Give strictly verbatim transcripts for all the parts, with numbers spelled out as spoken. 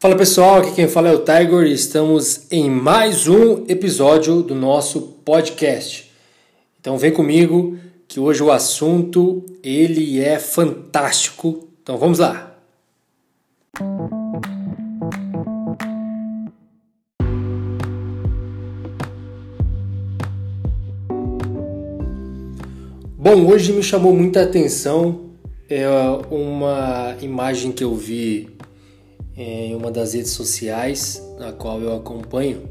Fala pessoal, aqui quem fala é o Tiger e estamos em mais um episódio do nosso podcast. Então vem comigo que hoje o assunto ele é fantástico. Então vamos lá. Bom, hoje me chamou muita atenção é uma imagem que eu vi em uma das redes sociais na qual eu acompanho,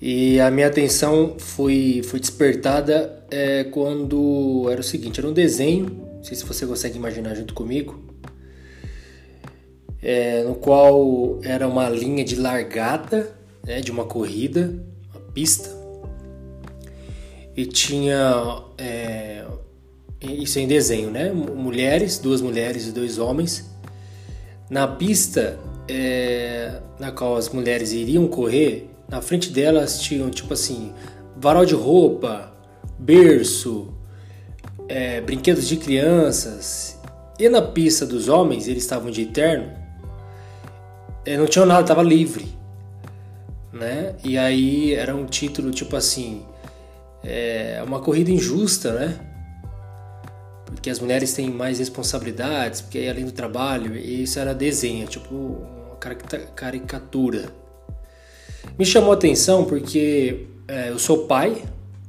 e a minha atenção foi, foi despertada é, quando era o seguinte, era um desenho, não sei se você consegue imaginar junto comigo, é, no qual era uma linha de largada, né, de uma corrida, uma pista, e tinha, é, isso em desenho, né, mulheres, duas mulheres e dois homens, na pista é, na qual as mulheres iriam correr, na frente delas tinham tipo assim, varal de roupa, berço, é, brinquedos de crianças. E na pista dos homens, eles estavam de terno, é, não tinham nada, estava livre, né? E aí era um título tipo assim, é, uma corrida injusta, né? Porque as mulheres têm mais responsabilidades, porque além do trabalho, e isso era desenho, tipo uma caricatura. Me chamou a atenção porque é, eu sou pai,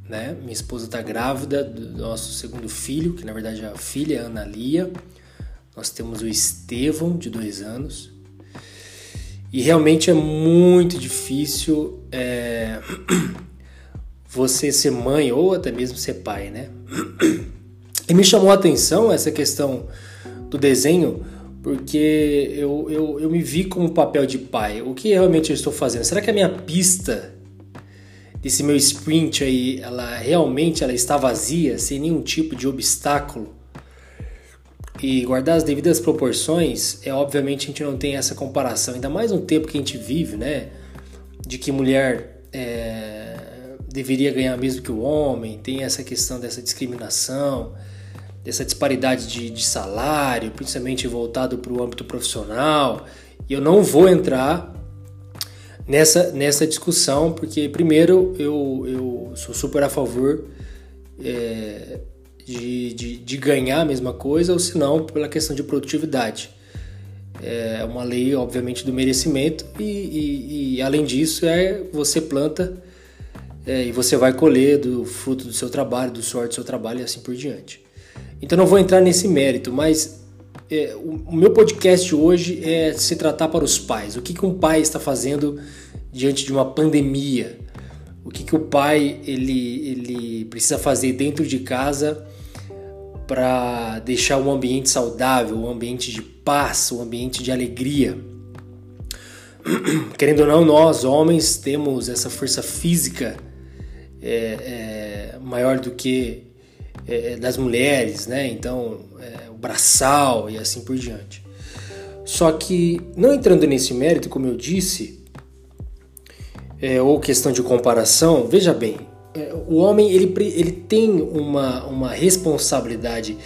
né? Minha esposa está grávida do nosso segundo filho, que na verdade é a filha, a Ana Lia. Nós temos o Estevam, de dois anos. E realmente é muito difícil é, você ser mãe ou até mesmo ser pai, né? E me chamou a atenção essa questão do desenho, porque eu, eu, eu me vi como papel de pai. O que realmente eu estou fazendo? Será que a minha pista, desse meu sprint aí, ela realmente ela está vazia, sem nenhum tipo de obstáculo? E guardar as devidas proporções, é obviamente a gente não tem essa comparação, ainda mais no tempo que a gente vive, né? De que mulher é, deveria ganhar mesmo que o homem, tem essa questão dessa discriminação, dessa disparidade de, de salário, principalmente voltado para o âmbito profissional. E eu não vou entrar nessa, nessa discussão, porque primeiro eu, eu sou super a favor é, de, de, de ganhar a mesma coisa, ou se não, pela questão de produtividade. É uma lei, obviamente, do merecimento e, e, e além disso, é você planta é, e você vai colher do fruto do seu trabalho, do suor do seu trabalho e assim por diante. Então não vou entrar nesse mérito, mas é, o, o meu podcast hoje é se tratar para os pais. O que, que um pai está fazendo diante de uma pandemia? O que, que o pai ele, ele precisa fazer dentro de casa para deixar um ambiente saudável, um ambiente de paz, um ambiente de alegria? Querendo ou não, nós homens temos essa força física é, é, maior do que... É, das mulheres, né? Então é, o braçal e assim por diante. Só que não entrando nesse mérito, como eu disse, é, ou questão de comparação, veja bem, é, o homem ele, ele tem uma, uma responsabilidade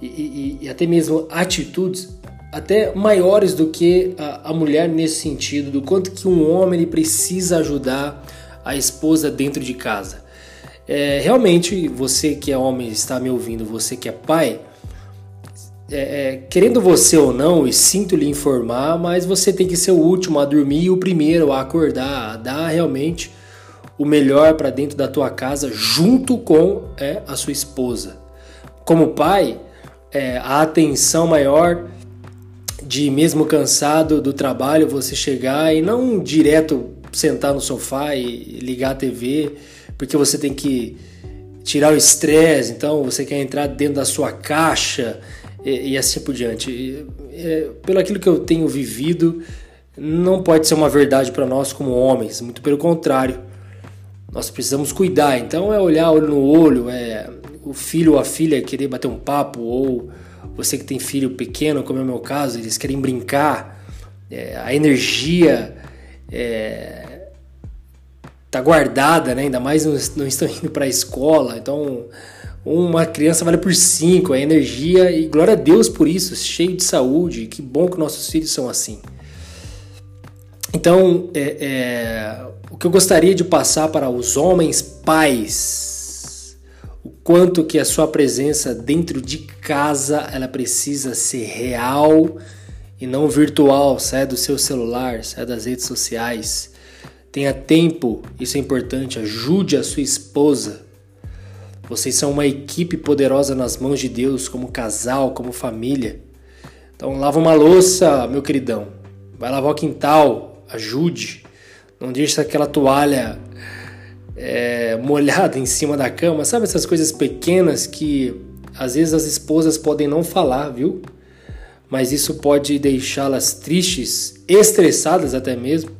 e, e, e até mesmo atitudes até maiores do que a, a mulher nesse sentido, do quanto que um homem ele precisa ajudar a esposa dentro de casa. É, realmente, você que é homem está me ouvindo, você que é pai, é, é, querendo você ou não, e sinto lhe informar, mas você tem que ser o último a dormir e o primeiro a acordar, a dar realmente o melhor para dentro da tua casa junto com é, a sua esposa. Como pai, é, a atenção maior de mesmo cansado do trabalho, você chegar e não direto sentar no sofá e ligar a tê vê, porque você tem que tirar o estresse, então você quer entrar dentro da sua caixa e, e assim por diante. E, é, pelo aquilo que eu tenho vivido, não pode ser uma verdade para nós como homens, muito pelo contrário. Nós precisamos cuidar, então é olhar olho no olho, é o filho ou a filha querer bater um papo, ou você que tem filho pequeno, como é o meu caso, eles querem brincar, é, a energia... É, tá guardada, né? Ainda mais não, não estão indo para a escola, então uma criança vale por cinco, é energia, e glória a Deus por isso, cheio de saúde, que bom que nossos filhos são assim. Então, é, é, o que eu gostaria de passar para os homens pais, o quanto que a sua presença dentro de casa, ela precisa ser real e não virtual. Sai do seu celular, sai das redes sociais, tenha tempo, isso é importante, ajude a sua esposa. Vocês são uma equipe poderosa nas mãos de Deus, como casal, como família. Então lava uma louça, meu queridão, vai lavar o quintal, ajude. Não deixe aquela toalha é, molhada em cima da cama. Sabe essas coisas pequenas que às vezes as esposas podem não falar, viu? Mas isso pode deixá-las tristes, estressadas até mesmo.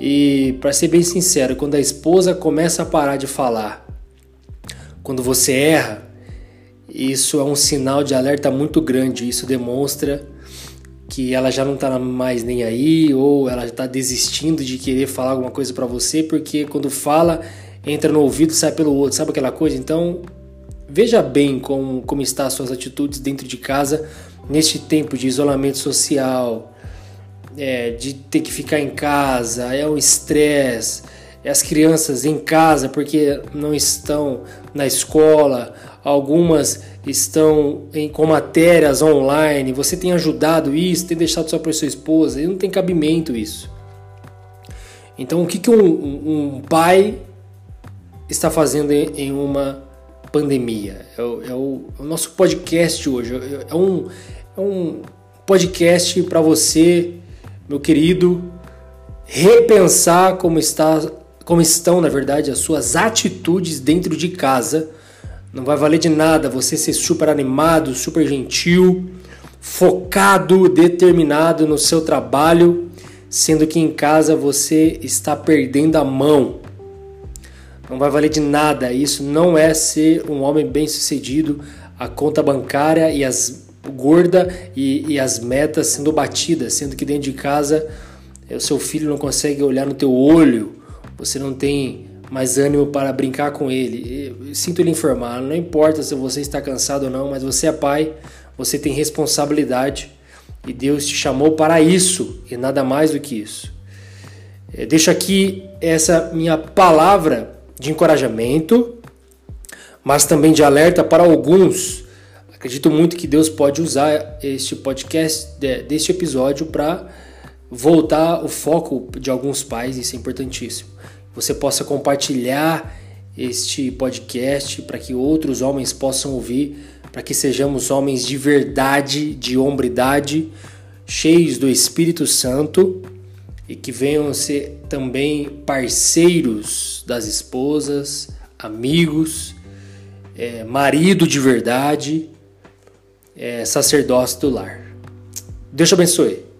E para ser bem sincero, quando a esposa começa a parar de falar, quando você erra, isso é um sinal de alerta muito grande. Isso demonstra que ela já não está mais nem aí, ou ela está desistindo de querer falar alguma coisa para você, porque quando fala, entra no ouvido e sai pelo outro. Sabe aquela coisa? Então, veja bem como, como estão as suas atitudes dentro de casa neste tempo de isolamento social, é, de ter que ficar em casa, é um estresse. As crianças em casa porque não estão na escola, algumas estão em, com matérias online, você tem ajudado isso, tem deixado só para sua esposa, e não tem cabimento isso. Então o que, que um, um, um pai está fazendo em, em uma pandemia? É o, é, o, é o nosso podcast hoje, é um, é um podcast para você, meu querido, repensar como está, como estão, na verdade, as suas atitudes dentro de casa. Não vai valer de nada você ser super animado, super gentil, focado, determinado no seu trabalho, sendo que em casa você está perdendo a mão. Não vai valer de nada, isso não é ser um homem bem-sucedido, a conta bancária e as gorda e, e as metas sendo batidas, sendo que dentro de casa o seu filho não consegue olhar no teu olho, você não tem mais ânimo para brincar com ele. Eu sinto lhe informar, não importa se você está cansado ou não, mas você é pai, você tem responsabilidade e Deus te chamou para isso e nada mais do que isso. Eu deixo aqui essa minha palavra de encorajamento, mas também de alerta para alguns. Acredito muito que Deus pode usar este podcast, deste episódio, para voltar o foco de alguns pais, isso é importantíssimo. Você possa compartilhar este podcast para que outros homens possam ouvir, para que sejamos homens de verdade, de hombridade, cheios do Espírito Santo e que venham ser também parceiros das esposas, amigos, é, marido de verdade, é, sacerdócio do lar. Deus te abençoe.